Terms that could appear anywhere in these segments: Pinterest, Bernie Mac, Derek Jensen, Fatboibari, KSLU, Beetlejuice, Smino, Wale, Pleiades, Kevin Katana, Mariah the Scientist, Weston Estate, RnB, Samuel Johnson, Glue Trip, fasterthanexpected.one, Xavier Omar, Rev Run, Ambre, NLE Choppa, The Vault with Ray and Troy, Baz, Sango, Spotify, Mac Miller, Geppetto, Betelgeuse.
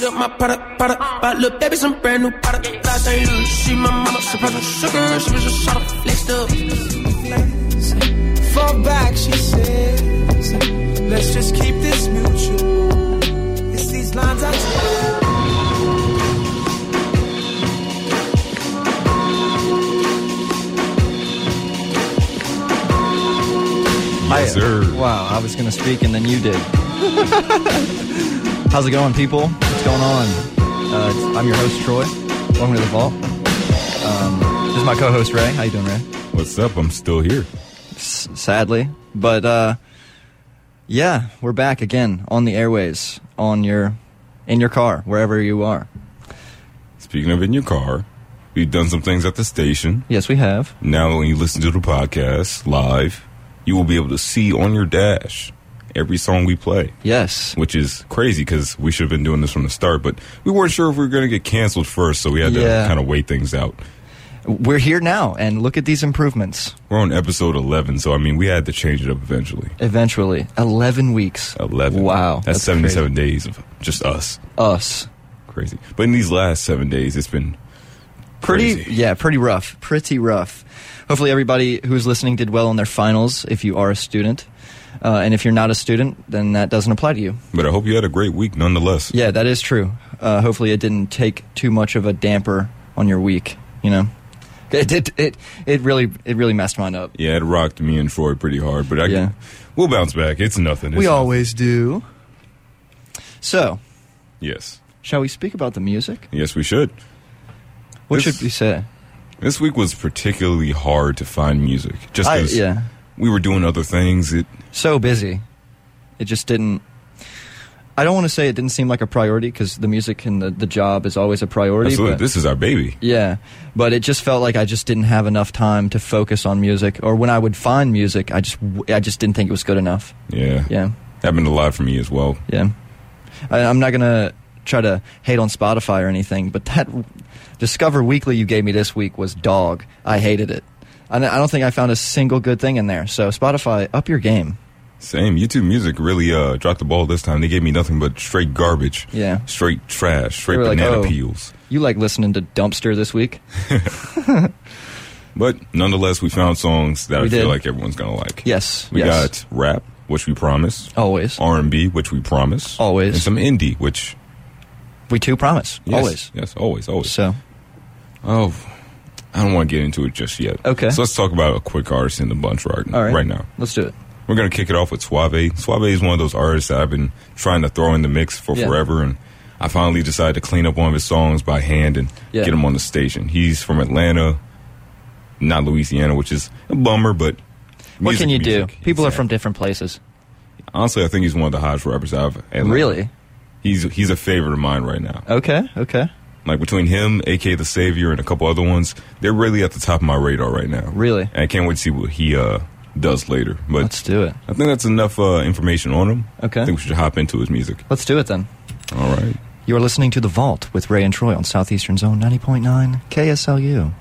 heat up my product. Bought little baby some brand new product. Thought I ain't lose, she my mama. She brought some sugar, she was just shot up, flexed up. Fall back, she says. Let's just keep this mutual. It's these lines I tell. Wow, I was going to speak and then you did. How's it going, people? What's going on? I'm your host, Troy. Welcome to The Vault. This is my co-host, Ray. How you doing, Ray? What's up? I'm still here. Sadly. But, yeah, we're back again on the airways, in your car, wherever you are. Speaking of in your car, we've done some things at the station. Yes, we have. Now when you listen to the podcast live, you will be able to see on your dash every song we play. Yes. Which is crazy because we should have been doing this from the start, but we weren't sure if we were going to get canceled first, so we had to kind of wait things out. We're here now, and look at these improvements. We're on episode 11, so, I mean, we had to change it up eventually. 11 weeks. 11. Wow. That's 77 crazy. Days of just us. Us. Crazy. But in these last 7 days, it's been pretty crazy. Yeah, pretty rough. Pretty rough. Hopefully everybody who's listening did well on their finals if you are a student. And if you're not a student, then that doesn't apply to you. But I hope you had a great week nonetheless. Yeah, that is true. Hopefully it didn't take too much of a damper on your week, you know? It really messed mine up. Yeah, it rocked me and Troy pretty hard, but we'll bounce back. It's nothing. Always do. So. Yes. Shall we speak about the music? Yes, we should. What should we say? This week was particularly hard to find music, just because we were doing other things. So busy. It just didn't... I don't want to say it didn't seem like a priority, because the music and the job is always a priority. Absolutely. But, this is our baby. Yeah, but it just felt like I just didn't have enough time to focus on music, or when I would find music, I just didn't think it was good enough. Yeah. Yeah. Happened a lot for me as well. Yeah. I'm not going to try to hate on Spotify or anything, but that... Discover Weekly you gave me this week was dog. I hated it. I don't think I found a single good thing in there. So Spotify, up your game. Same. YouTube Music really dropped the ball this time. They gave me nothing but straight garbage. Yeah. Straight trash. Straight banana peels. You like listening to Dumpster this week? But nonetheless, we found songs that I feel like everyone's going to like. Yes. We got rap, which we promise. Always. R&B, which we promise. Always. And some indie, which... We too promise. Yes. Always. Yes, always. So... Oh, I don't want to get into it just yet. Okay. So let's talk about a quick artist in the bunch right now. Let's do it. We're going to kick it off with Swavay. Swavay is one of those artists that I've been trying to throw in the mix for forever, and I finally decided to clean up one of his songs by hand and get him on the station. He's from Atlanta, not Louisiana, which is a bummer, but what can you do? People are from different places. Honestly, I think he's one of the hottest rappers I've ever. Really? He's a favorite of mine right now. Okay. Like, between him, AK the Savior, and a couple other ones, they're really at the top of my radar right now. Really? And I can't wait to see what he does later. But let's do it. I think that's enough information on him. Okay. I think we should hop into his music. Let's do it, then. All right. You're listening to The Vault with Ray and Troy on Southeastern Zone 90.9 KSLU.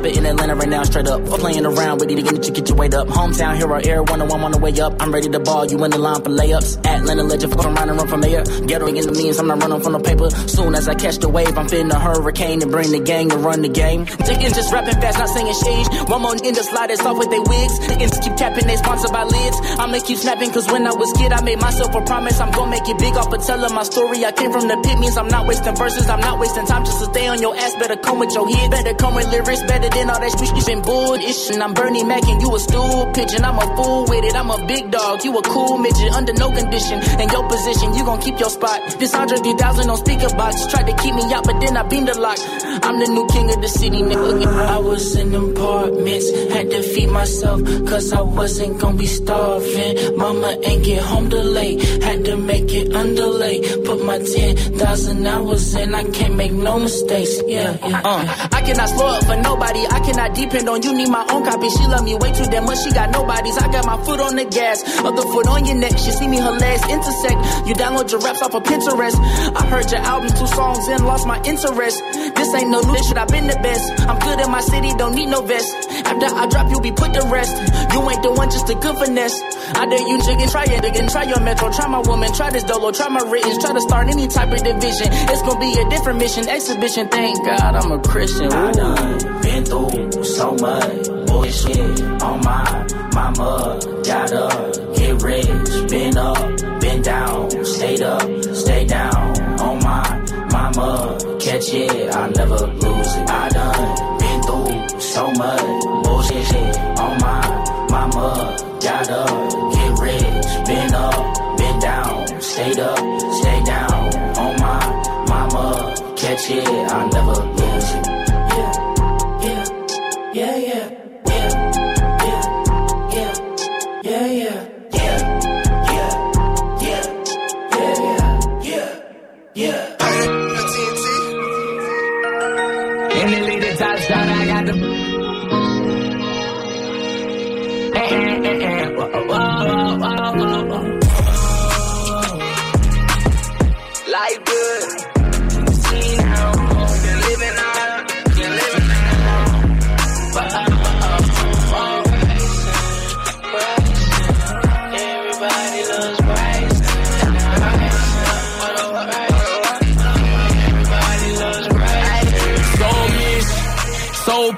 In Atlanta right now, straight up. Playing around, ready to get your weight up. Hometown hero, air 101 on the way up. I'm ready to ball, you in the line for layups. Atlanta legend, fuck around and run from there. Gathering in the means, I'm not running from the paper. Soon as I catch the wave, I'm feeling a hurricane and bring the gang and run the game. Chickens just rapping fast, not saying shades. One more in the slide, it's off with their wigs. Chickens keep tapping, they sponsored by lids. I'ma keep snapping, cause when I was kid, I made myself a promise. I'm gonna make it big off of telling my story. I came from the pit, means I'm not wasting verses. I'm not wasting time just to stay on your ass. Better come with your head, better come with lyrics, better than all that street been bull-ish. And I'm Bernie Mac and you a stool pigeon. I'm a fool with it, I'm a big dog. You a cool midget, under no condition. In your position, you gon' keep your spot. This Andre 3000 on speaker box. Tried to keep me out, but then I beamed the lock. I'm the new king of the city, nigga. I was in apartments, had to feed myself, cause I was wasn't gonna be starving. Mama ain't get home delayed, had to make it underlay. Put my 10,000 hours in, I can't make no mistakes. I cannot slow up for nobody, I cannot depend on you, need my own copy. She love me way too damn much, she got nobody's. I got my foot on the gas, other foot on your neck. She see me, her legs intersect. You download your raps off of Pinterest. I heard your album, 2 songs in, lost my interest. This ain't no new shit, I've been the best. I'm good in my city, don't need no vest. After I drop, you be put to rest. You ain't the one, just a good finesse. I dare you jiggin', try it again, try your metro, try my woman, try this dolo, try my writtens, try to start any type of division. It's gonna be a different mission, exhibition. Thank God I'm a Christian. I done been through so much bullshit on my mama. Gotta get rich, been up, been down, stayed up, stay down on my mama. Catch it, I never lose it. I done been through so much bullshit on my mama. Gotta get rich, been up, been down, stayed up, stay down on my mama. Catch it, I never lose it.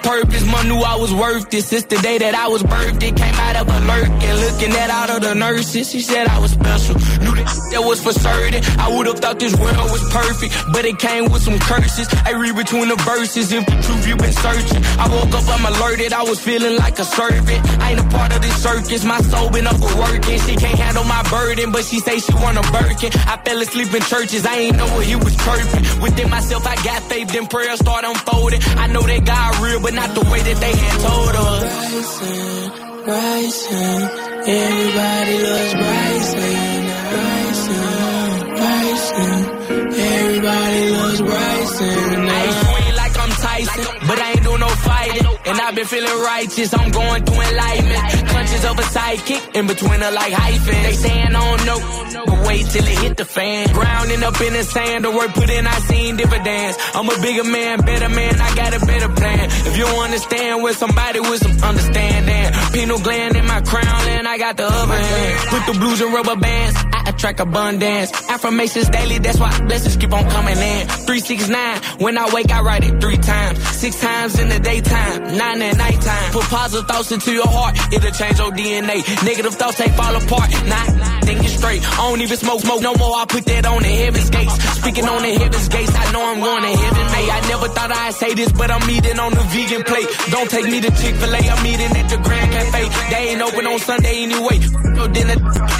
Purpose, mom knew I was worth it. Since the day that I was birthed, it came out of a lurking. Looking at all of the nurses, she said I was special. Knew that was for certain. I would've thought this world was perfect, but it came with some curses. I read between the verses, if the truth you've been searching. I woke up, I'm alerted, I was feeling like a servant. I ain't a part of this circus, my soul been overworking. She can't handle my burden, but she say she want a Birkin. I fell asleep in churches, I ain't know what he was chirping. Within myself, I got faith, then prayer start unfolding. I know that God real, but not the way that they had told us. Bryson, Bryson, everybody loves Bryson. Bryson, Bryson, everybody loves Bryson. I swing like I'm Tyson, but I ain't doing no fighting. And I've been feeling righteous, I'm going through enlightenment. Clutches of a sidekick, in between her like hyphen. They saying I don't know, but wait till it hit the fan. Grounding up in the sand, the work put in, I seen dividends. I'm a bigger man, better man, I got a better plan. If you don't understand, with somebody with some understanding. Penal gland in my crown, and I got the other hand. Put the blues in rubber bands, I attract abundance. Affirmations daily, that's why blessings keep on coming in. 369, when I wake, I write it 3 times. 6 times in the daytime. 9 at nighttime. Put positive thoughts into your heart, it'll change your DNA. Negative thoughts, they fall apart. Not thinking straight. I don't even smoke no more. I put that on the heaven's gates. Speaking on the heaven's gates, I know I'm going to heaven. Hey, I never thought I'd say this, but I'm eating on the vegan plate. Don't take me to Chick-fil-A, I'm eating at the Grand Cafe. They ain't open on Sunday anyway. No dinner.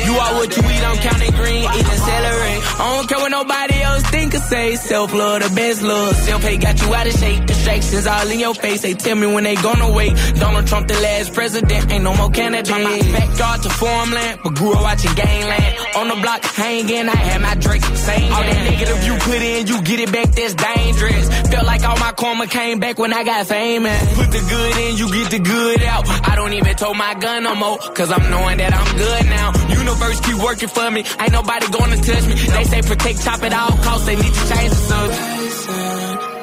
You are what you eat, I'm counting green, eating celery. I don't care what nobody else think or say. Self-love, the best love. Self-hate got you out of shape. Distractions all in your face. They tell me when they gonna wait. Donald Trump the last president, ain't no more candidate. My backyard to farmland, but grew up watching Gangland. On the block hanging, I had my Drake singing. All that negative you put in, you get it back, that's dangerous. Felt like all my karma came back when I got famous. Put the good in, you get the good out. I don't even tow my gun no more, cause I'm knowing that I'm good now. Universe keep working for me, ain't nobody gonna touch me. They say protect, chop at all costs, they need to change the subject.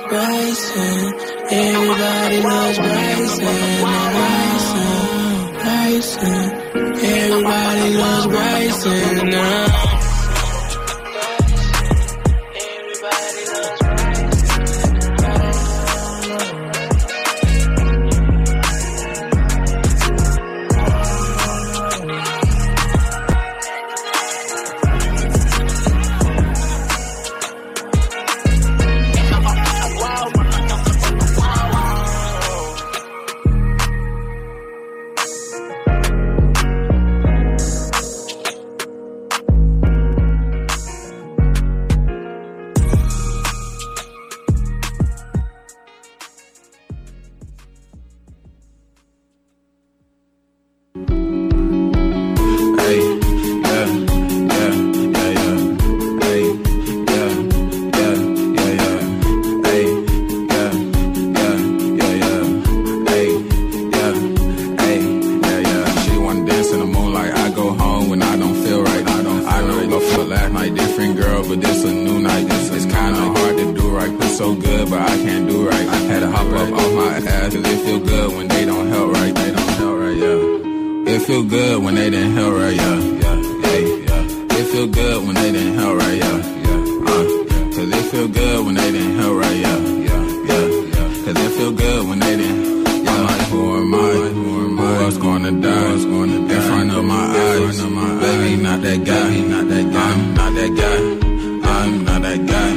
Bryson, everybody loves Bryson. Bryson, Bryson, everybody loves Bryson now. up on my ass, cause it feel good when they don't help right, they don't help right, yeah. It feel good when they didn't help right, yeah, yeah, hey, yeah. It feel good when they didn't help right, yeah, yeah, cause it feel good when they didn't help right, yeah, yeah, yeah. Cause it feel good when they didn't, yeah. I'm like, who am I? Who else gonna die? In front of my eyes, baby, not that guy, not that guy. I'm not that guy. I'm not that guy.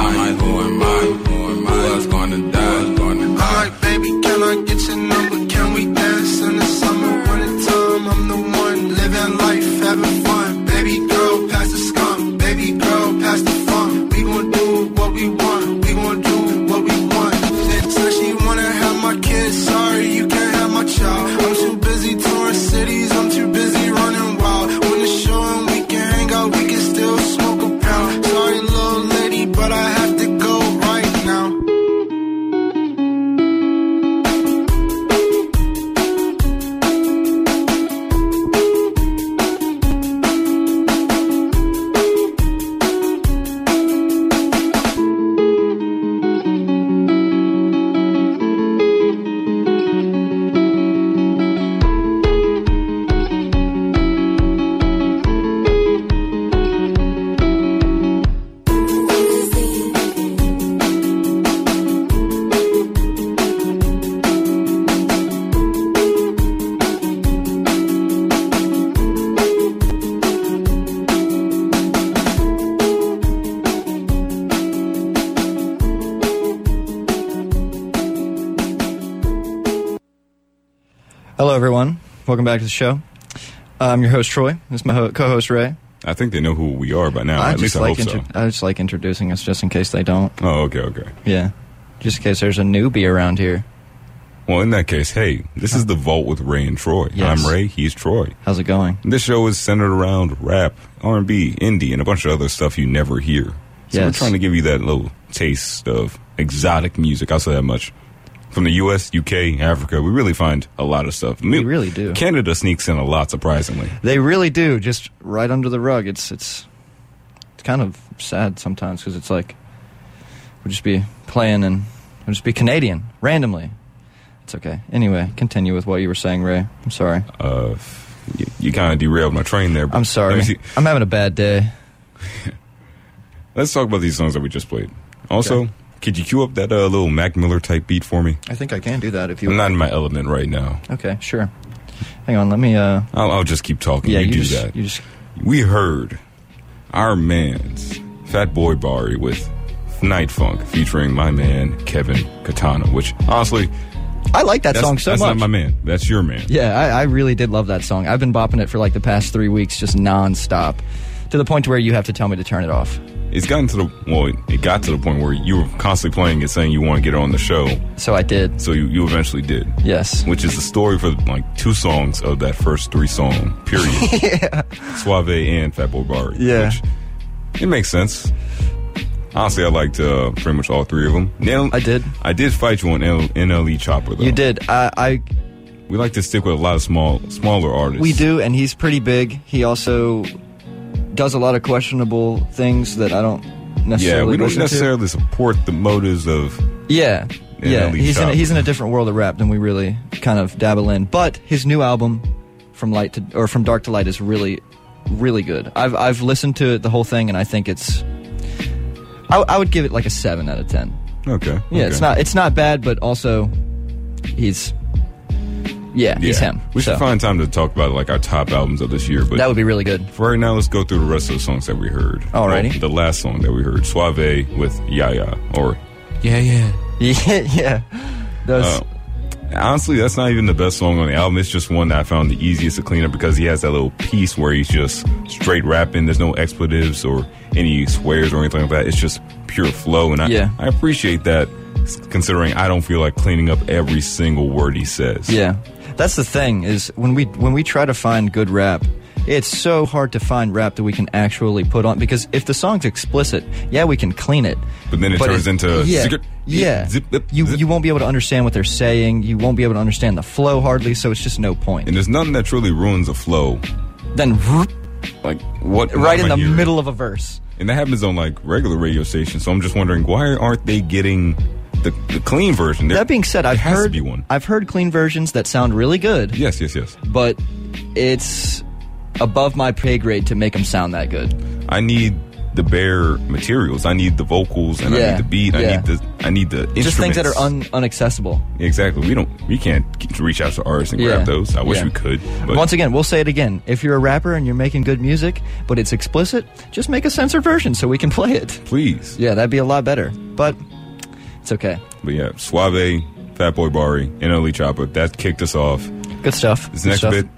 I'm like, who am I? Who am I? Who else gonna die? Alright, baby, can I get your number? Can we dance in the summer? Wintertime, I'm the one living life, having fun. Baby girl, pass the scum. Baby girl, pass the fun. We gon' do what we want. We gon' do what we want. Said she wanna have my kids. Sorry, you can't have my child. I'm too busy touring cities. I'm too busy running wild. When the show and we can hang out, we can still smoke a pound. Sorry, little lady, but I have to go right now. Welcome back to the show. I'm your host, Troy. This is my co-host, Ray. I think they know who we are by now. At least I hope so. I just like introducing us just in case they don't. Oh, okay, okay. Yeah. Just in case there's a newbie around here. Well, in that case, hey, this is The Vault with Ray and Troy. Yes. I'm Ray, he's Troy. How's it going? This show is centered around rap, R&B, indie, and a bunch of other stuff you never hear. So yes, we're trying to give you that little taste of exotic music. I'll say that much. From the U.S., U.K., Africa, we really find a lot of stuff. We really do. Canada sneaks in a lot, surprisingly. They really do, just right under the rug. It's kind of sad sometimes because it's like we'll just be playing and we'll just be Canadian randomly. It's okay. Anyway, continue with what you were saying, Ray. I'm sorry. You kind of derailed my train there. But I'm sorry. I'm having a bad day. Let's talk about these songs that we just played. Also... Okay. Could you cue up that little Mac Miller type beat for me? I think I can do that if you want. I'm not in my element right now. Okay, sure. Hang on, let me... I'll just keep talking. Yeah, you do that. We heard our man's Fatboibari with Night Funk featuring my man Kevin Katana, which honestly... I like that song so much. That's not my man. That's your man. Yeah, I really did love that song. I've been bopping it for like the past 3 weeks just nonstop, to the point where you have to tell me to turn it off. It's gotten to the... Well, it got to the point where you were constantly playing it, saying you want to get it on the show. So I did. So you eventually did. Yes. Which is the story for, like, 2 songs of that first 3-song period. Yeah. Swavay and Fatboibari. Yeah. Which, it makes sense. Honestly, I liked pretty much all 3 of them. Now, I did fight you on NLE Choppa, though. You did. We like to stick with a lot of smaller artists. We do, and he's pretty big. He also... does a lot of questionable things that I don't necessarily... Yeah, we don't necessarily support the motives of... Yeah, yeah. He's in a different world of rap than we really kind of dabble in. But his new album, From Dark to Light, is really, really good. I've listened to it, the whole thing, and I think it's... I would give it like a 7 out of 10. Okay. Yeah, okay. It's not bad, but also he's... Yeah, he's him. We should find time to talk about like our top albums of this year. But that would be really good. For right now, let's go through the rest of the songs that we heard. Alrighty. The last song that we heard, Swavay with Yaya, or Yeah Yeah. Yeah, yeah. Honestly, that's not even the best song on the album. It's just one that I found the easiest to clean up because he has that little piece where he's just straight rapping. There's no expletives or any swears or anything like that. It's just pure flow, and I appreciate that. Considering I don't feel like cleaning up every single word he says. Yeah. That's the thing, is when we try to find good rap, it's so hard to find rap that we can actually put on, because if the song's explicit, yeah, we can clean it. But then it turns into... Yeah, zip, zip. You won't be able to understand what they're saying. You won't be able to understand the flow hardly, so it's just no point. And there's nothing that truly ruins a flow. Then... Like, what? Right in the middle of a verse. And that happens on, like, regular radio stations, so I'm just wondering, why aren't they getting... the clean version. That being said, I've heard clean versions that sound really good. Yes. But it's above my pay grade to make them sound that good. I need the bare materials. I need the vocals and I need the beat. I need the instruments. Just things that are unaccessible. Exactly. We can't reach out to artists and grab those. I wish we could. But once again, we'll say it again. If you're a rapper and you're making good music, but it's explicit, just make a censored version so we can play it. Please. Yeah, that'd be a lot better. But it's okay. But yeah, Swavay, Fatboibari, NLE Choppa, that kicked us off. Good stuff. This next bit,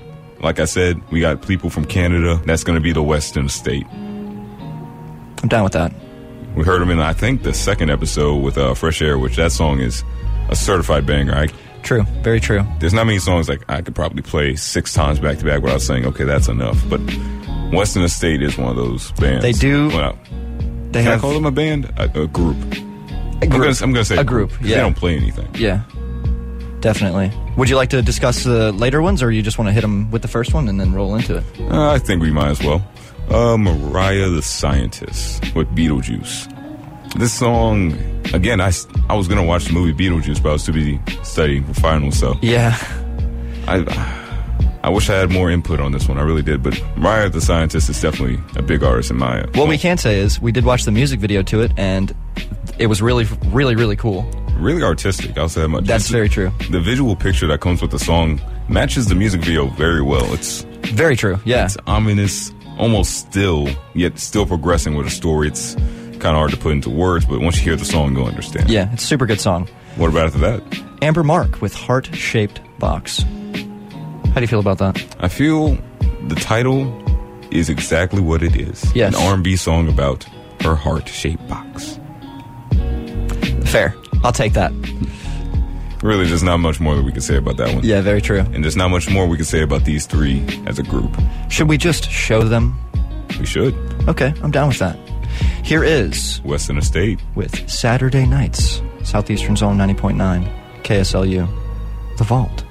like I said, we got people from Canada. That's going to be the Western Estate. I'm down with that. We heard him in, I think, the second episode with Fresh Air, which that song is a certified banger. True. Very true. There's not many songs like I could probably play 6 times back-to-back without saying, okay, that's enough. But Western Estate is one of those bands. They do. Well, can I call them a band? A group. A group. I'm going to say a group. Yeah. They don't play anything. Yeah. Definitely. Would you like to discuss the later ones, or you just want to hit them with the first one and then roll into it? I think we might as well. Mariah the Scientist with Beetlejuice. This song, again, I was going to watch the movie Beetlejuice, but I was too busy studying for finals, so. Yeah. I wish I had more input on this one. I really did, but Mariah the Scientist is definitely a big artist in my opinion. What we can say is we did watch the music video to it, and it was really, really, really cool. Really artistic, I'll say that much. That's very true. The visual picture that comes with the song matches the music video very well. It's very true, yeah. It's ominous. Almost still, yet still progressing with a story. It's kind of hard to put into words, but once you hear the song, you'll understand. Yeah, it's a super good song. What about after that? Amber Mark with Heart-Shaped Box. How do you feel about that? I feel the title is exactly what it is. Yes. An R&B song about her heart-shaped box. Fair. I'll take that. Really, there's not much more that we can say about that one. Yeah, very true. And there's not much more we can say about these three as a group. Should we just show them? We should. Okay, I'm down with that. Here is Western Estate with Saturday Nights, Southeastern Zone 90.9, KSLU, The Vault.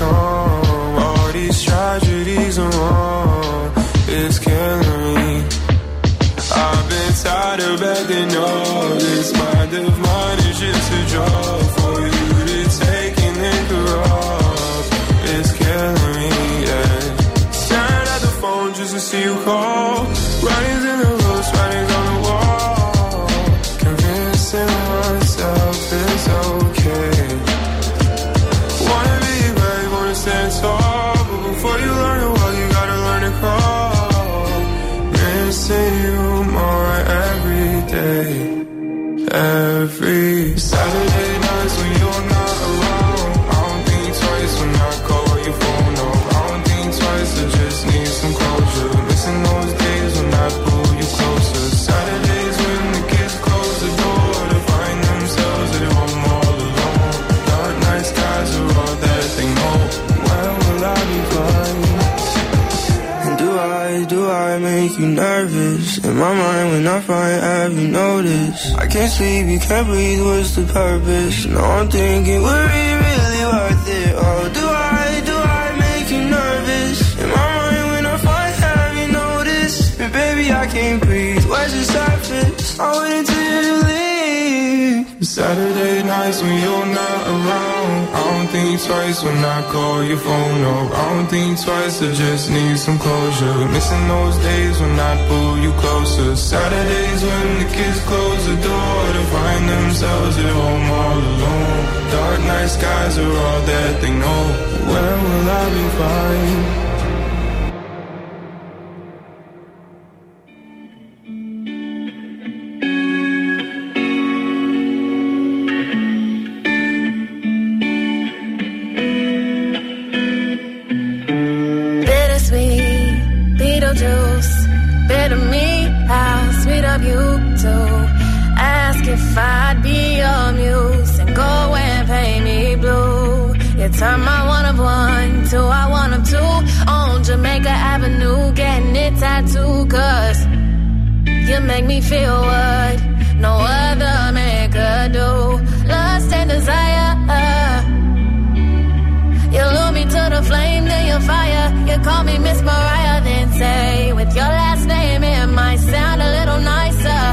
All these tragedies are wrong. It's killing me. I've been tired of begging all this mind of mine is just a job for you to take and then corrupt. It's killing me, yeah. Staring at the phone just to see you call. Writings in the house, writings on the wall. Convincing myself it's okay. Stand tall, but before you learn to walk, you gotta learn to crawl. Missing you more every day. Every Saturday nights when you're not around, I don't think twice when I call your phone. No, I don't think twice, I just need some closure. Missing those days when I pull you closer. Saturdays when the kids close the door to find themselves at home all alone. Dark night skies are all that they know. Do I make you nervous? In my mind when I find, have you noticed? I can't sleep, you can't breathe, what's the purpose? Now I'm thinking, were it really worth it? Oh, do I make you nervous? In my mind when I find, have you noticed? And baby, I can't breathe, where's the surface? I'll wait until you leave. Saturday nights when you're not around, I don't think twice when I call your phone up. I don't think twice, I just need some closure. Missing those days when I pull you closer. Saturdays when the kids close the door to find themselves at home all alone. Dark night skies are all that they know. When will I be fine? me your muse and go and pay me blue. You turn my one of one to I one of two. On Jamaica Avenue, getting it tattooed, cause you make me feel what no other man could do. Lust and desire, you lure me to the flame, then you fire. You call me Miss Mariah, then say, with your last name it might sound a little nicer.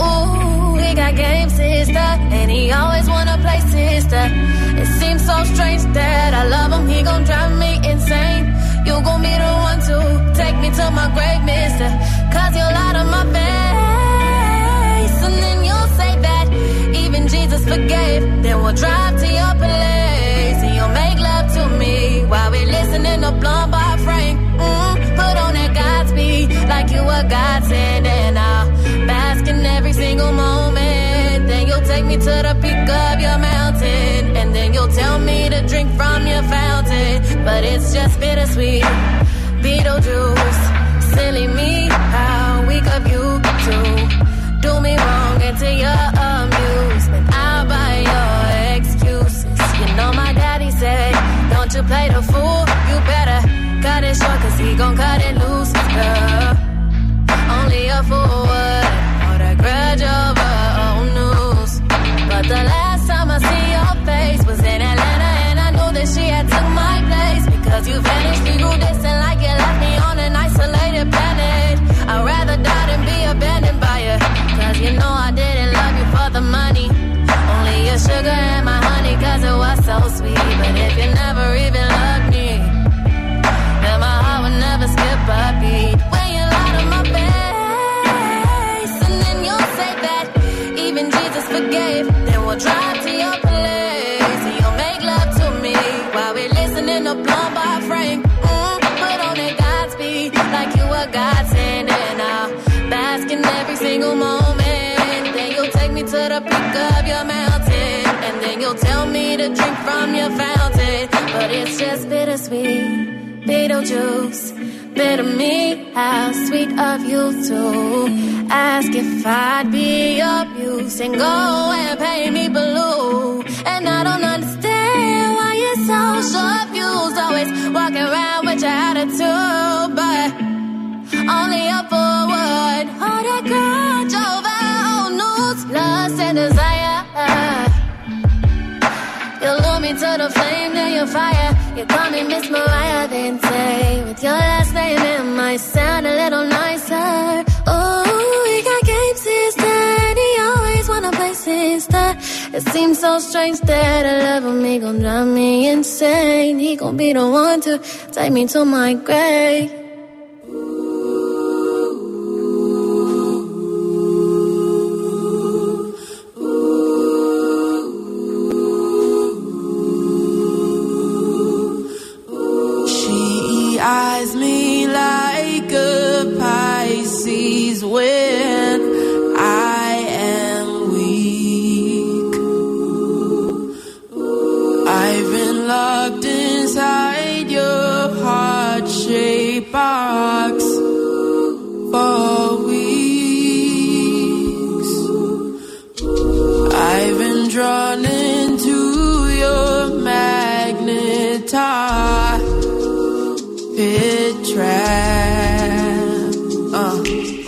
Ooh, he got game, sister, and he always wanna play sister. It seems so strange that I love him, he gon' drive me insane. You gon' be the one to take me to my grave, mister, cause you lied on my face. And then you'll say that even Jesus forgave. Then we'll drive to your place and you'll make love to me while we listening to Blonde by Frank. Put on that Godspeed like you a godsend, and I'll bask in every single moment. Then you'll take me to the peak of your mountain, and then you'll tell me to drink from your fountain. But it's just bittersweet, Beetlejuice. Silly me, how weak of you to do me wrong and to your amusement. I'll buy your excuses. You know my daddy said, don't you play the fool, you better cut it short, cause he gon' cut it loose, girl. Only a fool would hold a grudge over old news. But the last time I see your face was in Atlanta, and I knew that she had took my place. Because you vanished, you distant like you left me on an isolated planet. I'd rather die than be abandoned by you, cause you know I didn't love you for the money. Only your sugar and my honey, cause it was so sweet. But if you never even loved me, then my heart would never skip a beat. When you lied on my face, and then you'll say that even Jesus forgave. Then we'll drive to your place, and you'll make love to me while we listening to Blonde by Frank. Put on that Godspeed like you a godsend, and I'll bask in every single moment. Then you'll take me to the peak of your mountain, and then you'll tell me to drink from your fountain. But it's just bittersweet, Beetlejuice. Bitter me, how sweet of you to ask if I'd be abused and go and pay me blue. And I don't understand why you're so short-fused, always walking around with your attitude. But only a fool would hold a grudge over old news, lust and desire. You lure me to the flame, then you fire. You call me Miss Mariah, then say, with your last name it might sound a little nicer. Ooh, he got game, sister, and he always wanna play sister. It seems so strange that I love him, he gon' drive me insane. He gon' be the one to take me to my grave.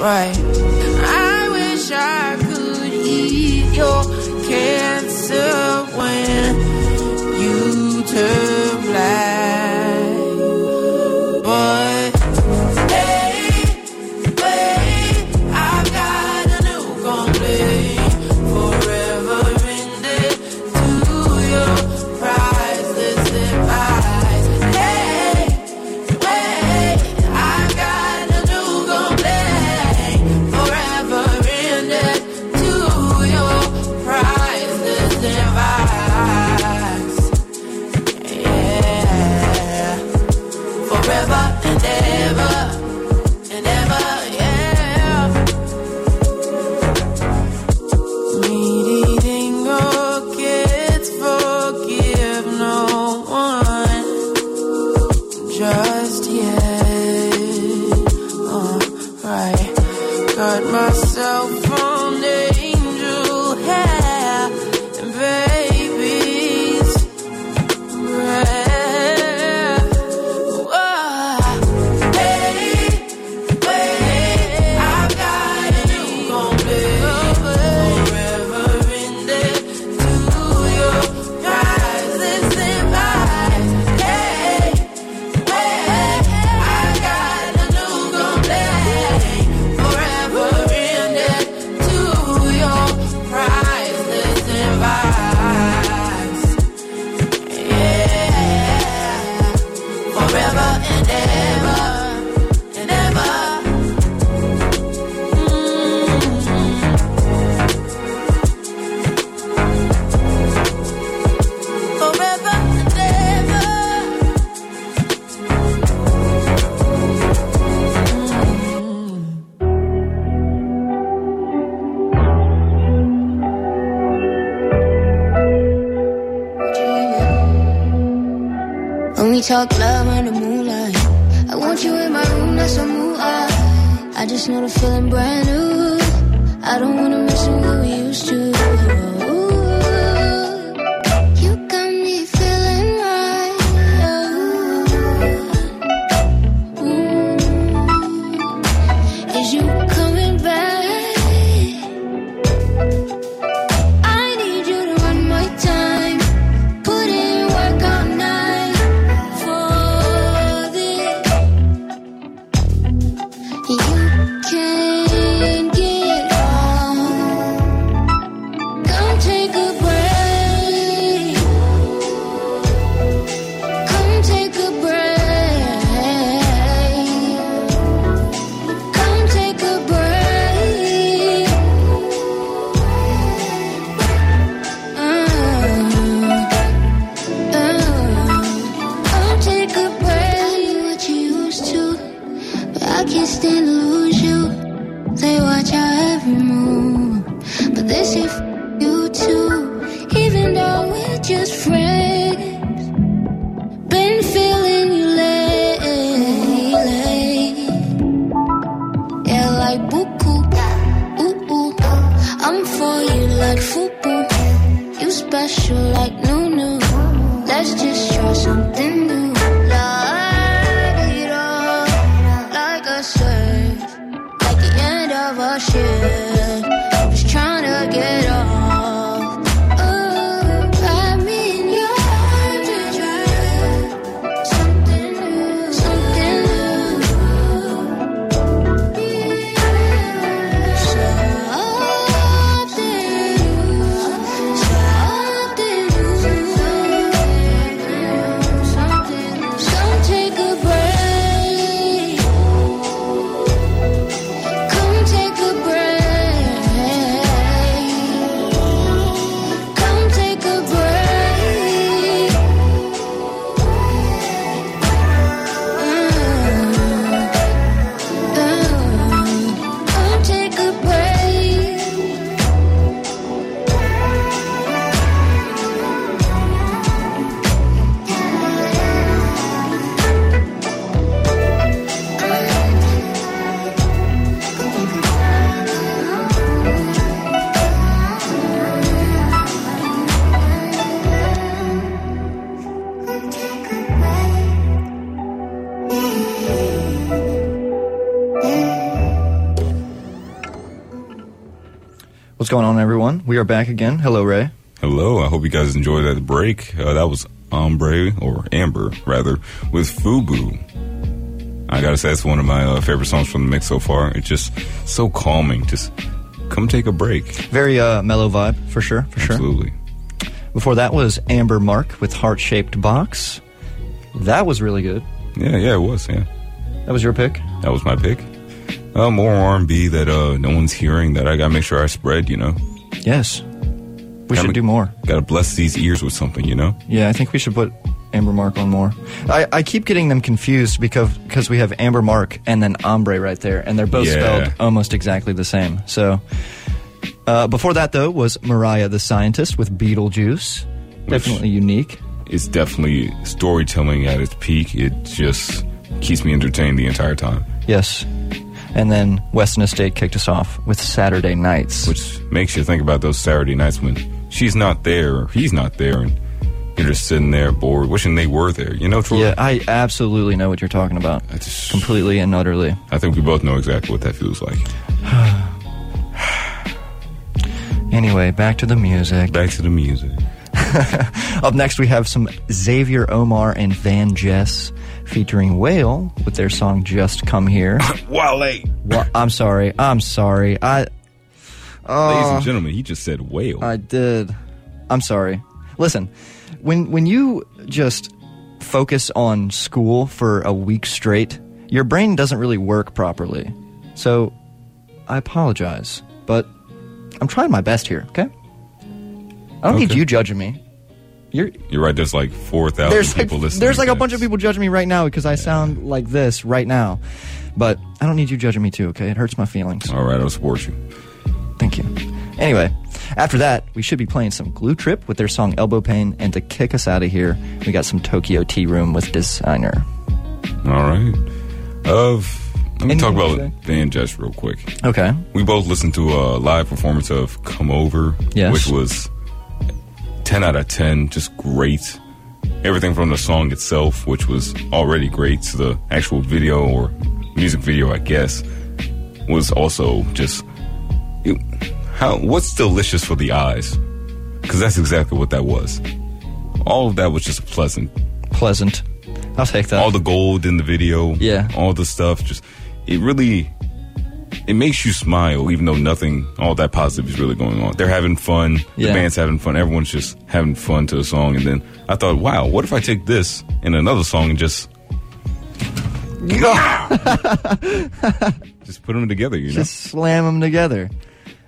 Right. I wish I could eat your cancer when you turn black, but wait, I've got a new complaint, forever ended to your priceless advice. Hey, I've got a new complaint. we talk love under moonlight. I want you in my room, that's a mood. I just know the feeling brand new. I don't wanna miss what we used to. Ooh, you got me feeling right. Ooh, ooh. Is you coming back? I need you to run my time. Put in work all night for this. You can't get. What's going on, everyone? We are back again. Hello, Ray. Hello. I hope you guys enjoyed that break. That was Amber, with Fubu. I gotta say, that's one of my favorite songs from the mix so far. It's just so calming. Just come take a break. Very mellow vibe, for sure, for Absolutely. Sure. Absolutely. Before that was Amber Mark with Heart-Shaped Box. That was really good. Yeah, it was, yeah. That was your pick? That was my pick. More R&B that no one's hearing that I gotta make sure I spread, you know? Yes. We should do more. Gotta bless these ears with something, you know? Yeah, I think we should put Amber Mark on more. I keep getting them confused because we have Amber Mark and then Ambre right there, and they're both spelled almost exactly the same. So, before that, though, was Mariah the Scientist with Beetlejuice. Definitely unique. It's definitely storytelling at its peak. It just keeps me entertained the entire time. Yes. And then Western Estate kicked us off with Saturday Nights. Which makes you think about those Saturday nights when she's not there or he's not there and you're just sitting there bored, wishing they were there. You know, Troy? Yeah, I absolutely know what you're talking about. Completely and utterly. I think we both know exactly what that feels like. Anyway, back to the music. Up next, we have some Xavier Omar and VanJess featuring Wale with their song "Just Come Here." Wale. I'm sorry. Ladies and gentlemen, he just said Wale. I did. I'm sorry. Listen, when you just focus on school for a week straight, your brain doesn't really work properly. So, I apologize, but I'm trying my best here. Okay. I don't need you judging me. You're right. There's like 4,000 people listening. There's like a bunch of people judging me right now because I sound like this right now. But I don't need you judging me too, okay? It hurts my feelings. All right, I'll support you. Thank you. Anyway, After that, we should be playing some Glue Trip with their song Elbow Pain, and to kick us out of here, we got some Tokyo Tea Room with Designer. All right. Let me talk about VanJess real quick. Okay. We both listened to a live performance of Come Over, yes, which was 10 out of 10, just great. Everything from the song itself, which was already great, to the actual video or music video, I guess, was also just... what's delicious for the eyes? Because that's exactly what that was. All of that was just pleasant. Pleasant. I'll take that. All the gold in the video. Yeah. All the stuff. Just, it really... It makes you smile, even though nothing, all that positive is really going on. They're having fun. Yeah. The band's having fun. Everyone's just having fun to the song. And then I thought, wow, what if I take this and another song and just... just put them together, you know? Just slam them together.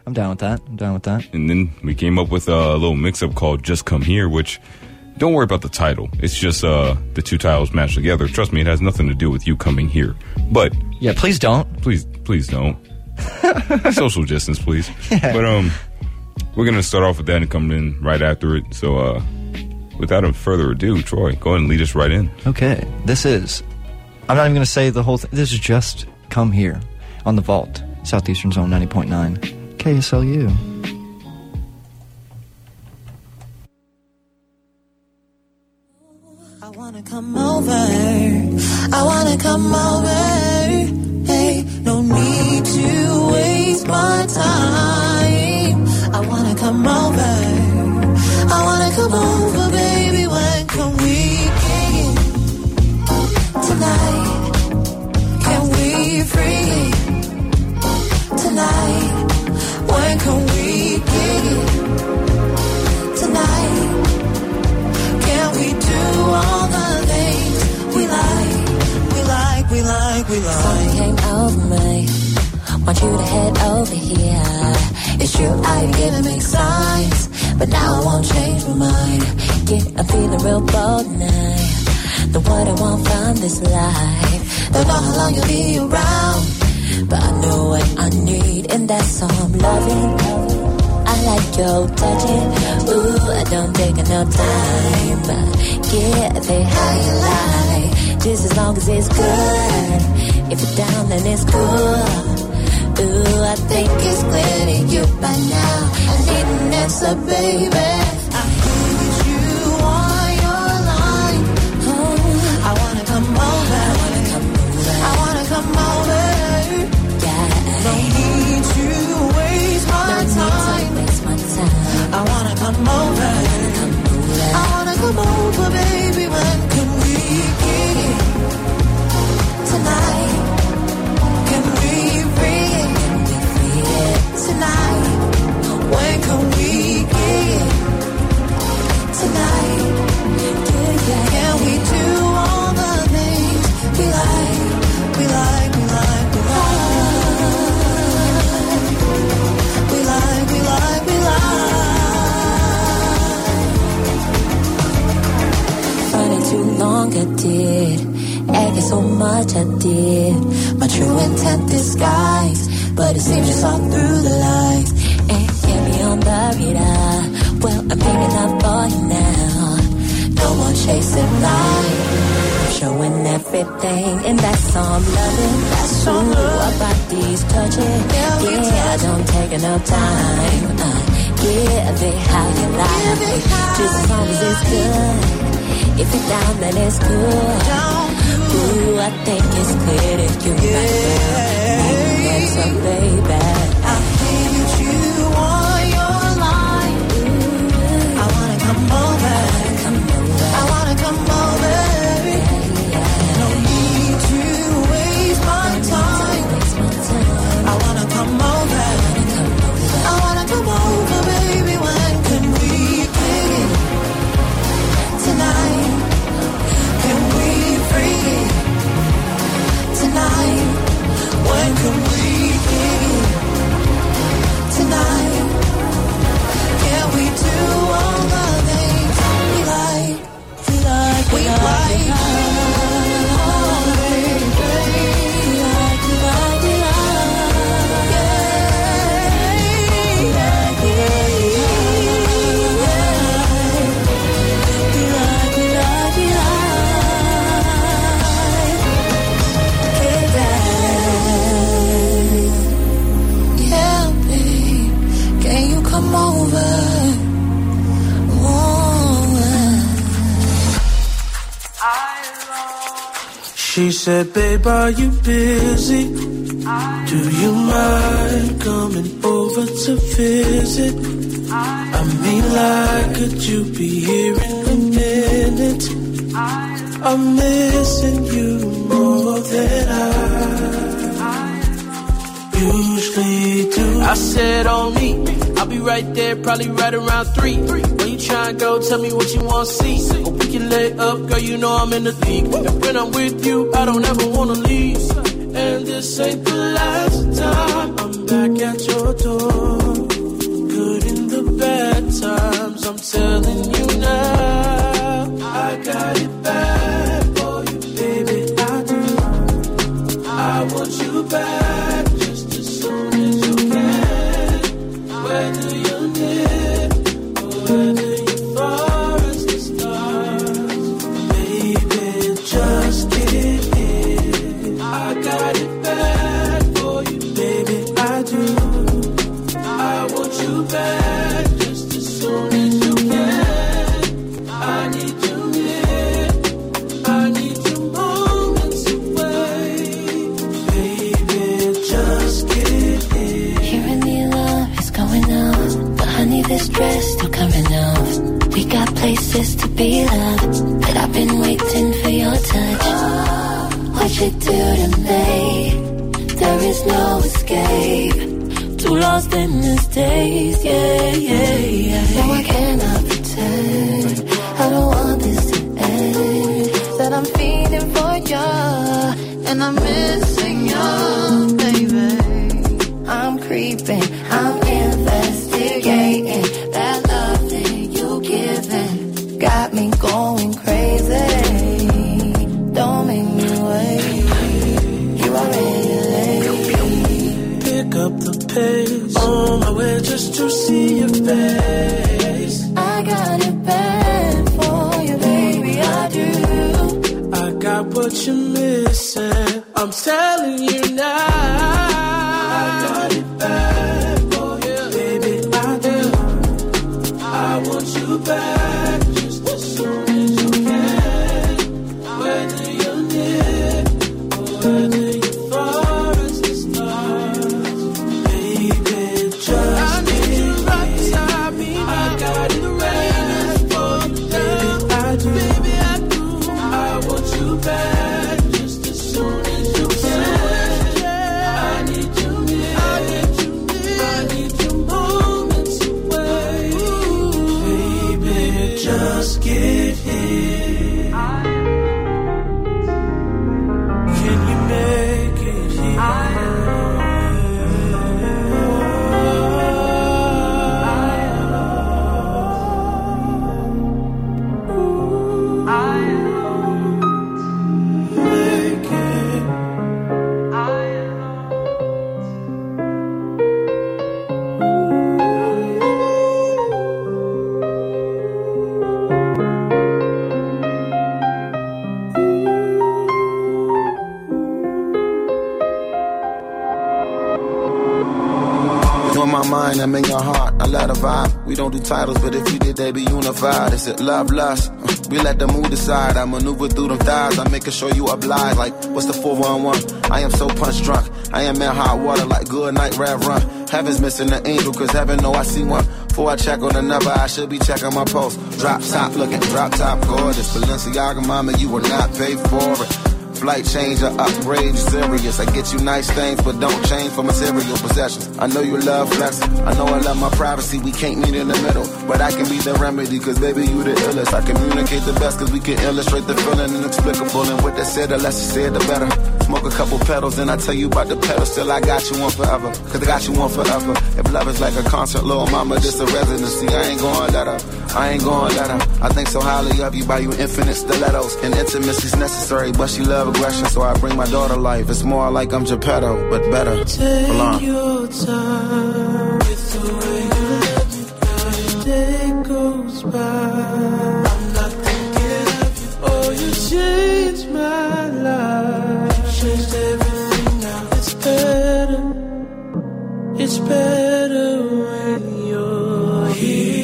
I'm down with that. I'm down with that. And then we came up with a little mix-up called Just Come Here, which... Don't worry about the title. It's just the two titles mashed together. Trust me, it has nothing to do with you coming here. But yeah, please don't. Please don't. Social distance, please. Yeah. But we're gonna start off with that and come in right after it. So without further ado, Troy, go ahead and lead us right in. Okay. This is... I'm not even gonna say the whole thing. This is Just Come Here on The Vault, Southeastern Zone 90.9 KSLU. Come over, I wanna come over, hey, no need to waste my time, I wanna come over, I wanna come over, baby, when can we get it tonight, can we free tonight, when can we get it tonight? All the things we like. Something came over me. Want you to head over here. It's true, I've given big signs, but now I won't change my mind. Yeah, I'm feeling real bold tonight. The what I want from this life. Don't know how long you'll be around, but I know what I need, and that's all I'm loving. I like your touching. Ooh, I don't take enough time. Yeah, they how you like. Just as long as it's good. If you're down, then it's cool. Ooh, I think it's clear to you by now. I need an answer, baby. I need you on your line. Oh, I wanna come over. I wanna come over. Yeah, I need you waste my time. I wanna come over. I wanna come over, baby. When can we get it tonight? Can we bring it tonight? When can we get it tonight? Can we do all the things we like? Too long I did, acting so much I did. My true intent disguised, but it seems you saw through the lies and hit me on the radar. Well, I'm picking up for you now. No more chasing light. I'm showing everything, and that's all I'm loving. That's all I'm about these touching. Yeah, I don't take enough time. Give it how you like, just as long as it's good. If you're down, then it's cool. Ooh, I think it's clear that you might know. What's up, baby? I need you on your line. Ooh, I wanna come over. I wanna come over. No need to waste my time. I wanna come over. I wanna come over, baby. When can we get it tonight? Tonight, when can we get it? She said, babe, are you busy? Do you mind coming over to visit? I mean, like, could you be here in a minute? I'm missing you more than I usually do. I said, on me, I'll be right there, probably right around 3. When you try and go, tell me what you want to see. Or we can lay up, girl, you know I'm in the league. And when I'm with you, I don't ever want to leave. And this ain't the last time I'm back at your door. Good in the bad times, I'm telling you now, I got it back for you, baby, I do. I want you back. This dress still coming off. We got places to be loved, but I've been waiting for your touch. Oh, what you do to me? There is no escape. Too lost in this daze, yeah. No, I cannot pretend. I don't want this to end. That I'm feeding for you, and I'm missing you, baby. I'm creeping. I'm investigating that love that you giving, got me going crazy. Don't make me wait. You already late. Pick up the pace on my way just to see your face. I got it bad for you, baby, I do. I got what you're missing. I'm telling you now. I'm in your heart, I love the vibe. We don't do titles, but if you did, they be unified. Is it love, lust? We let the mood decide. I maneuver through them thighs, I'm making sure you oblige. Like, what's the 411? I am so punch drunk, I am in hot water like good night, Rev Run. Heaven's missing an angel, cause heaven know I see one. Before I check on another, I should be checking my pulse. Drop top looking, drop top gorgeous. Balenciaga mama, you will not pay for it. Flight change or upgrade, serious. I get you nice things, but don't change for material possessions. I know you love flexing, I know I love my privacy. We can't meet in the middle, but I can be the remedy. Cause baby, you the illest. I communicate the best, cause we can illustrate the feeling inexplicable. And what they said, the less you said, the better. Smoke a couple petals, and I tell you about the pedal. Still, I got you on forever, cause I got you on forever. If love is like a concert, little mama, this a residency. I ain't gonna let her. I think so highly of you by you infinite stilettos. And intimacy's necessary, but she love aggression, so I bring my daughter life. It's more like I'm Geppetto, but better. Take your time with the way you let me go. Day goes by, I'm not thinking of you. Oh, you changed my life. You changed everything now. It's better. It's better when you're here.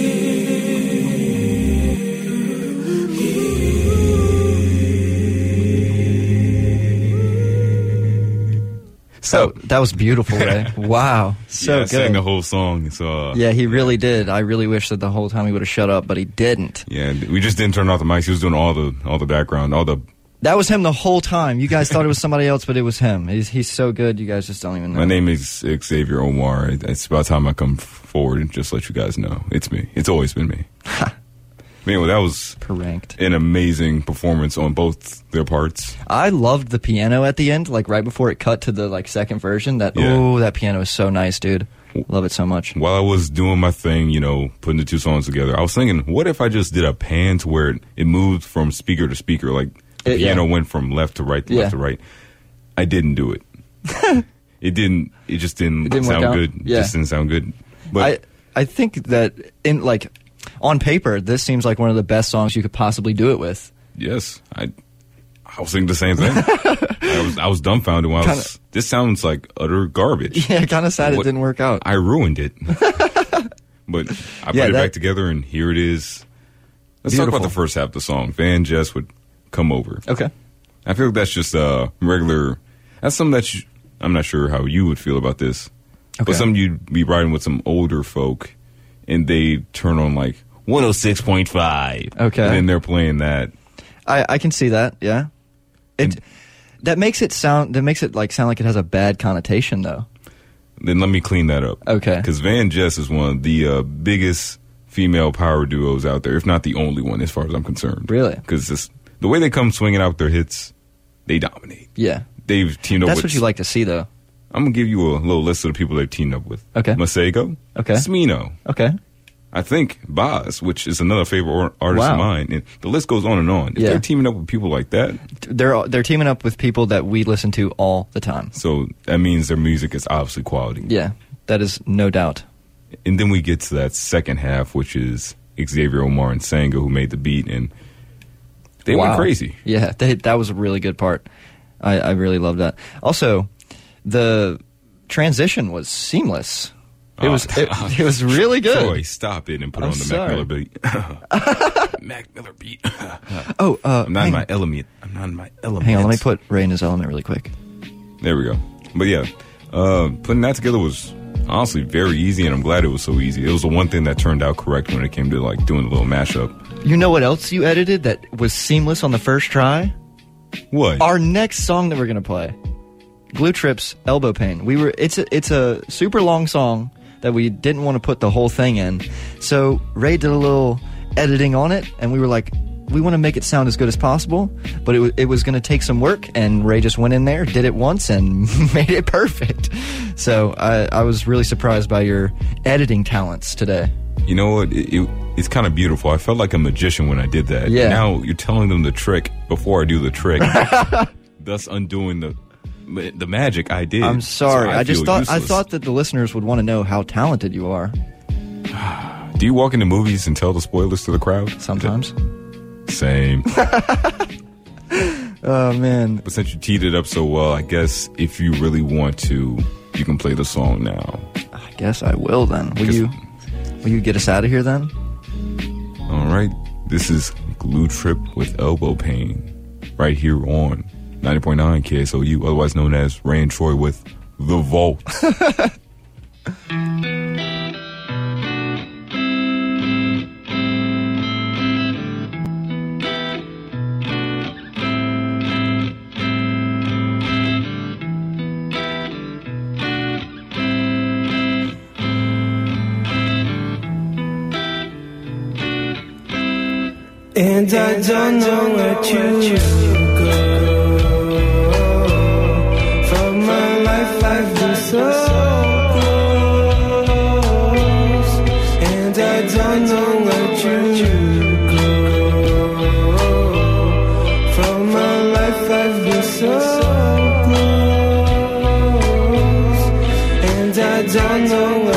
So that was beautiful, Ray. Wow. So good. Yeah, sang the whole song. So yeah, he really did. I really wish that the whole time he would have shut up, but he didn't. Yeah, we just didn't turn off the mics. He was doing all the background, all the... That was him the whole time. You guys thought it was somebody else, but it was him. He's so good. You guys just don't even know. My name is Xavier Omar. It's about time I come forward and just let you guys know. It's me. It's always been me. Anyway, that was Pranked. An amazing performance on both their parts. I loved the piano at the end, like right before it cut to the like second version. That piano is so nice, dude. Love it so much. While I was doing my thing, you know, putting the two songs together, I was thinking, what if I just did a pan to where it moved from speaker to speaker, like... The piano went from left to right to left to right. I didn't do it. It just didn't sound good. Yeah. It just didn't sound good. But I think that in like on paper, this seems like one of the best songs you could possibly do it with. Yes. I was thinking the same thing. I was dumbfounded when this sounds like utter garbage. Yeah, kinda sad it didn't work out. I ruined it. But I put it back together and here it is. Let's talk about the first half of the song. VanJess would Come Over. Okay. I feel like that's just regular. That's something that I'm not sure how you would feel about this. Okay. But something you'd be riding with some older folk and they turn on like 106.5. Okay. And then they're playing that. I can see that, yeah. That makes it sound like it has a bad connotation though. Then let me clean that up. Okay. Because VanJess is one of the biggest female power duos out there, if not the only one as far as I'm concerned. Really? Because this the way they come swinging out their hits, they dominate. Yeah. They've teamed up with... That's what you like to see, though. I'm going to give you a little list of the people they've teamed up with. Okay. Masego. Okay. Smino. Okay. I think Baz, which is another favorite artist of mine. And the list goes on and on. If they're teaming up with people like that... They're teaming up with people that we listen to all the time. So that means their music is obviously quality. Yeah. That is no doubt. And then we get to that second half, which is Xavier Omar and Sango, who made the beat, and... They went crazy. Yeah, that was a really good part. I really loved that. Also, the transition was seamless. It was really good. Troy, stop it and put on the Mac Miller beat. Mac Miller beat. I'm not in my element. Hang on, let me put Ray in his element really quick. There we go. But yeah, putting that together was honestly very easy, and I'm glad it was so easy. It was the one thing that turned out correct when it came to like doing a little mashup. You know what else you edited that was seamless on the first try? What? Our next song that we're gonna play, Glue Trip's "Elbow Pain." It's a super long song that we didn't want to put the whole thing in, so Ray did a little editing on it, and we were like, we want to make it sound as good as possible, but it was gonna take some work, and Ray just went in there, did it once, and made it perfect. So I was really surprised by your editing talents today. You know what? It's kind of beautiful. I felt like a magician when I did that. Yeah. Now you're telling them the trick before I do the trick, thus undoing the magic I did. I'm sorry. So I thought that the listeners would want to know how talented you are. Do you walk into movies and tell the spoilers to the crowd? Sometimes. Same. Oh man! But since you teed it up so well, I guess if you really want to, you can play the song now. I guess I will then. Will you get us out of here then? All right. This is Glue Trip with Elbow Pain right here on 90.9 KSLU, otherwise known as Ray and Troy with The Vault. And I don't know where to go. For my life, I've been so close. And I don't know where to go. For my life, I've been so close. And I don't know where to go.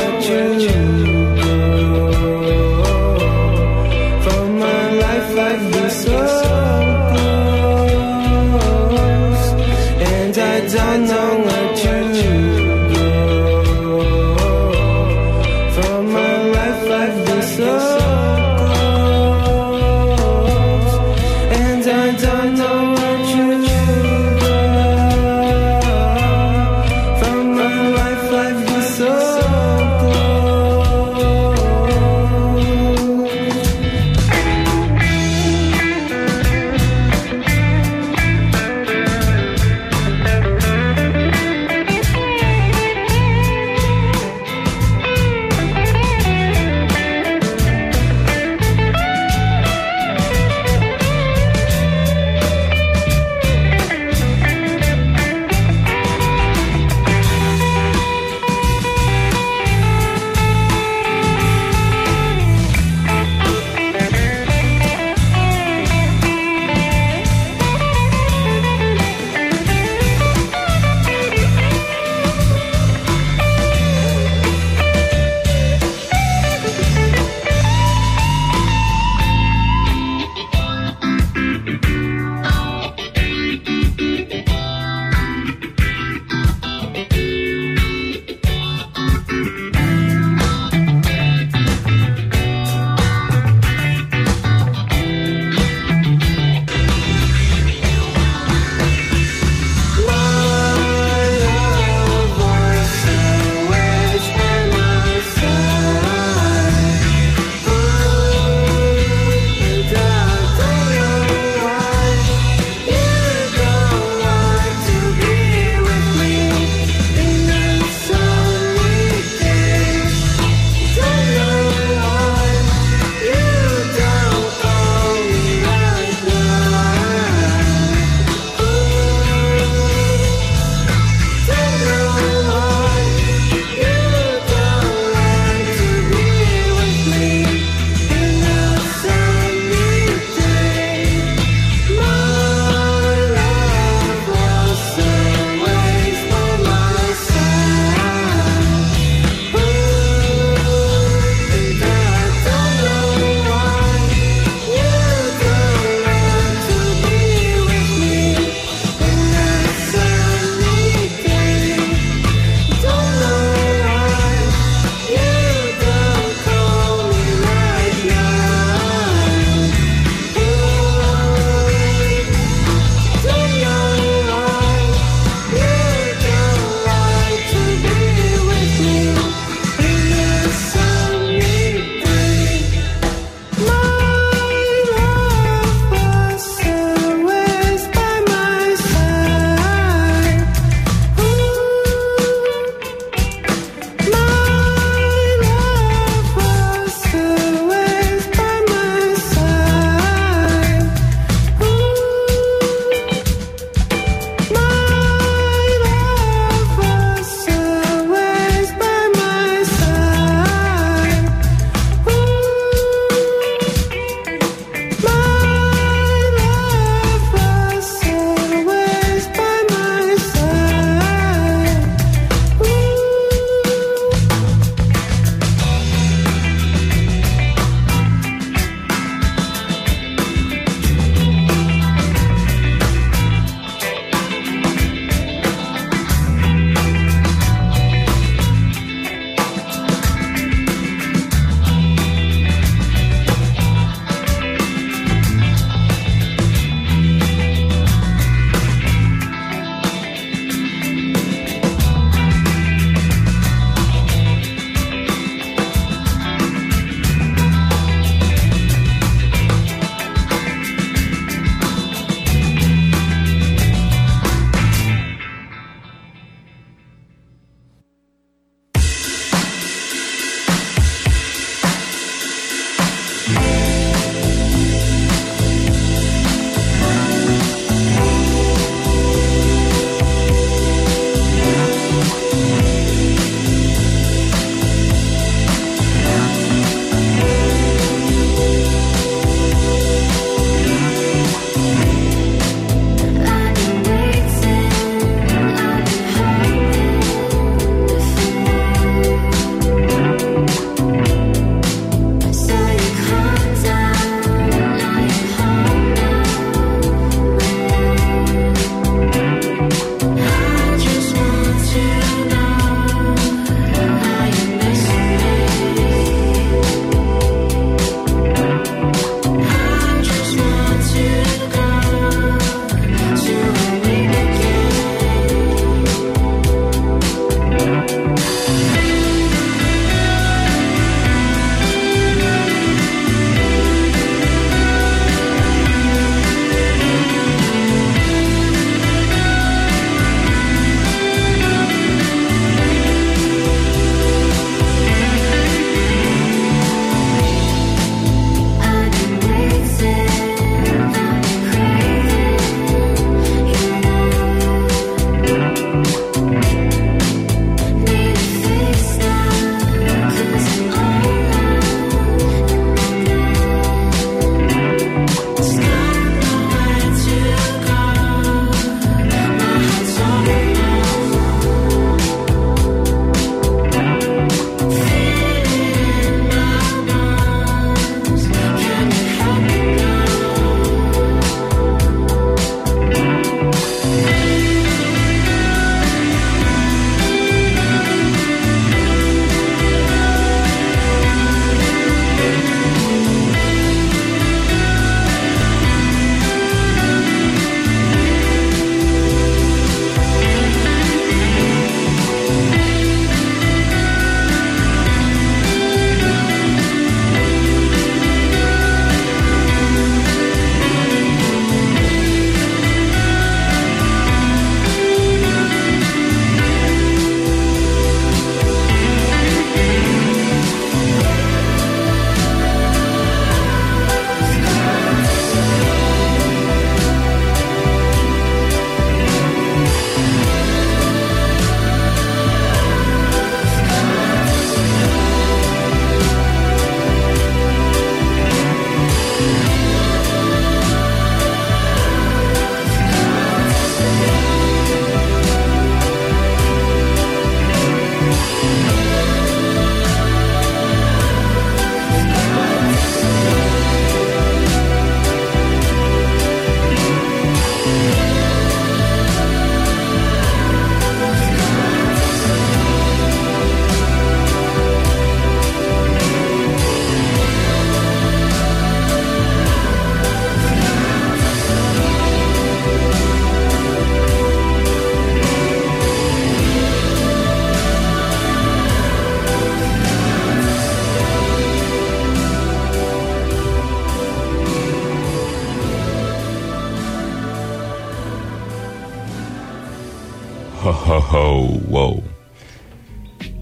ho, ho, ho, whoa.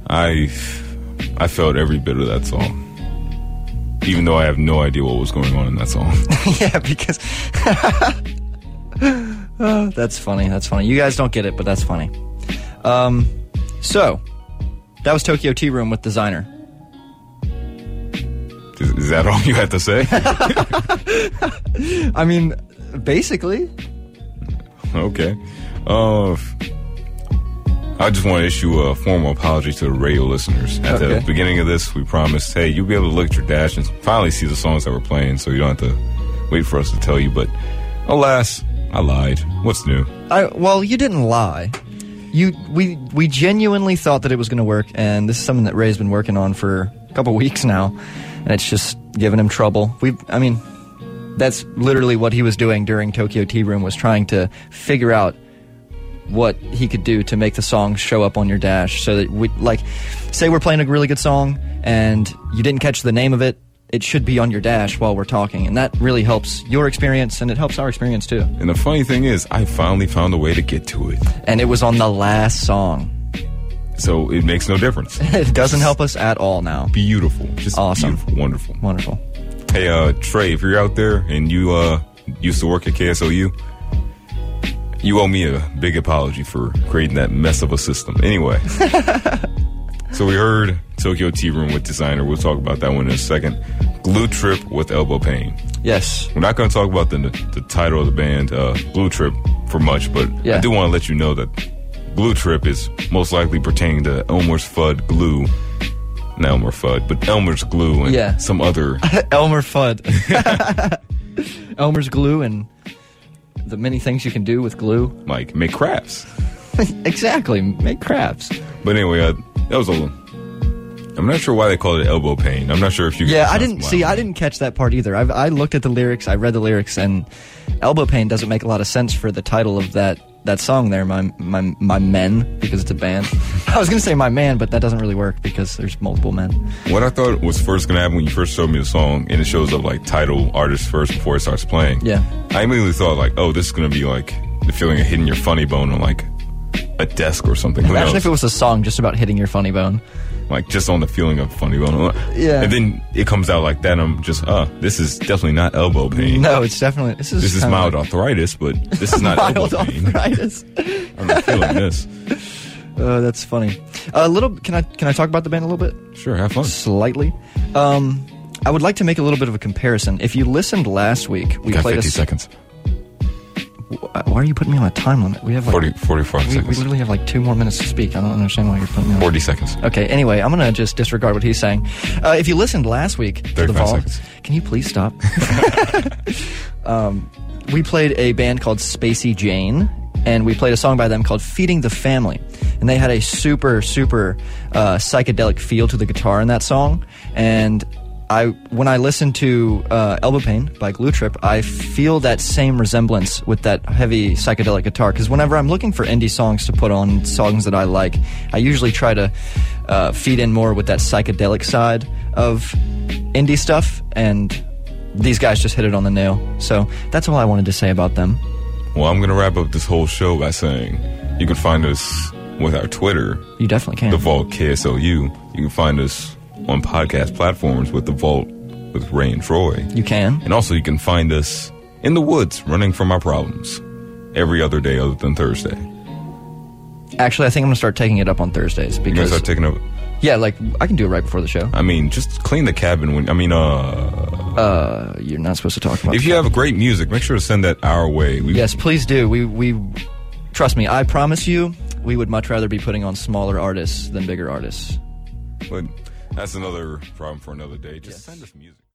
I felt every bit of that song. Even though I have no idea what was going on in that song. Yeah, because... oh, that's funny, that's funny. You guys don't get it, but that's funny. So, that was Tokyo Tea Room with Designer. Is that all you had to say? I mean, basically. Okay. I just want to issue a formal apology to the radio listeners. At the beginning of this, we promised, hey, you'll be able to look at your dash and finally see the songs that we're playing, so you don't have to wait for us to tell you. But alas, I lied. What's new? Well, you didn't lie. We genuinely thought that it was going to work, and this is something that Ray's been working on for a couple weeks now, and it's just giving him trouble. That's literally what he was doing during Tokyo Tea Room, was trying to figure out what he could do to make the song show up on your dash, so that we, like, say we're playing a really good song and you didn't catch the name of it, it should be on your dash while we're talking, and that really helps your experience, and it helps our experience too. And the funny thing is, I finally found a way to get to it, and it was on the last song, so it makes no difference. It doesn't help us at all now. Beautiful, just awesome, beautiful, wonderful. Hey, Trey, if you're out there and you used to work at KSLU, you owe me a big apology for creating that mess of a system. Anyway, so we heard Tokyo Tea Room with Designer. We'll talk about that one in a second. Glue Trip with Elbow Pain. Yes. We're not going to talk about the title of the band, Glue Trip, for much, but yeah. I do want to let you know that Glue Trip is most likely pertaining to Elmer's Glue and some other... Elmer Fudd. Elmer's Glue and... the many things you can do with glue. Like, make crafts. Exactly, make crafts. But anyway, that was I'm not sure why they called it elbow pain. I'm not sure if you... Yeah, I didn't catch that part either. I looked at the lyrics, I read the lyrics, and elbow pain doesn't make a lot of sense for the title of that song there, my men, because it's a band. I was going to say my man, but that doesn't really work because there's multiple men. What I thought was first going to happen when you first showed me the song, and it shows up like title artist first before it starts playing. Yeah. I immediately thought like, oh, this is going to be like the feeling of hitting your funny bone on like a desk or something. Imagine if it was a song just about hitting your funny bone. Like just on the feeling of funny bone. Yeah. And then it comes out like that, and I'm just, this is definitely not elbow pain. No, it's definitely... This is mild arthritis, but this is not elbow pain. Mild arthritis. I'm not feeling this. That's funny. Can I talk about the band a little bit? Sure, have fun. Slightly. I would like to make a little bit of a comparison. If you listened last week, we played 50 seconds. Why are you putting me on a time limit? We have 45 seconds. We literally have like 2 more minutes to speak. I don't understand why you're putting me on 40 seconds. Okay, anyway, I'm going to just disregard what he's saying. If you listened last week to The Vault... Can you please stop? We played a band called Spacey Jane, and we played a song by them called Feeding the Family. And they had a super, super psychedelic feel to the guitar in that song. And... when I listen to Elbow Pain by Glue Trip, I feel that same resemblance with that heavy psychedelic guitar, because whenever I'm looking for indie songs to put on, songs that I like, I usually try to feed in more with that psychedelic side of indie stuff, and these guys just hit it on the nail. So that's all I wanted to say about them. Well, I'm going to wrap up this whole show by saying you can find us with our Twitter. You definitely can. The Vault KSLU. You can find us on podcast platforms with The Vault with Ray and Troy. You can. And also you can find us in the woods running from our problems every other day other than Thursday. Actually, I think I'm going to start taking it up on Thursdays. Because you're going to start taking it up? Yeah, like, I can do it right before the show. I mean, just clean the cabin when... you're not supposed to talk about... If you have great music, make sure to send that our way. Yes, please do. We trust me, I promise you, we would much rather be putting on smaller artists than bigger artists. But... that's another problem for another day. Just send us music.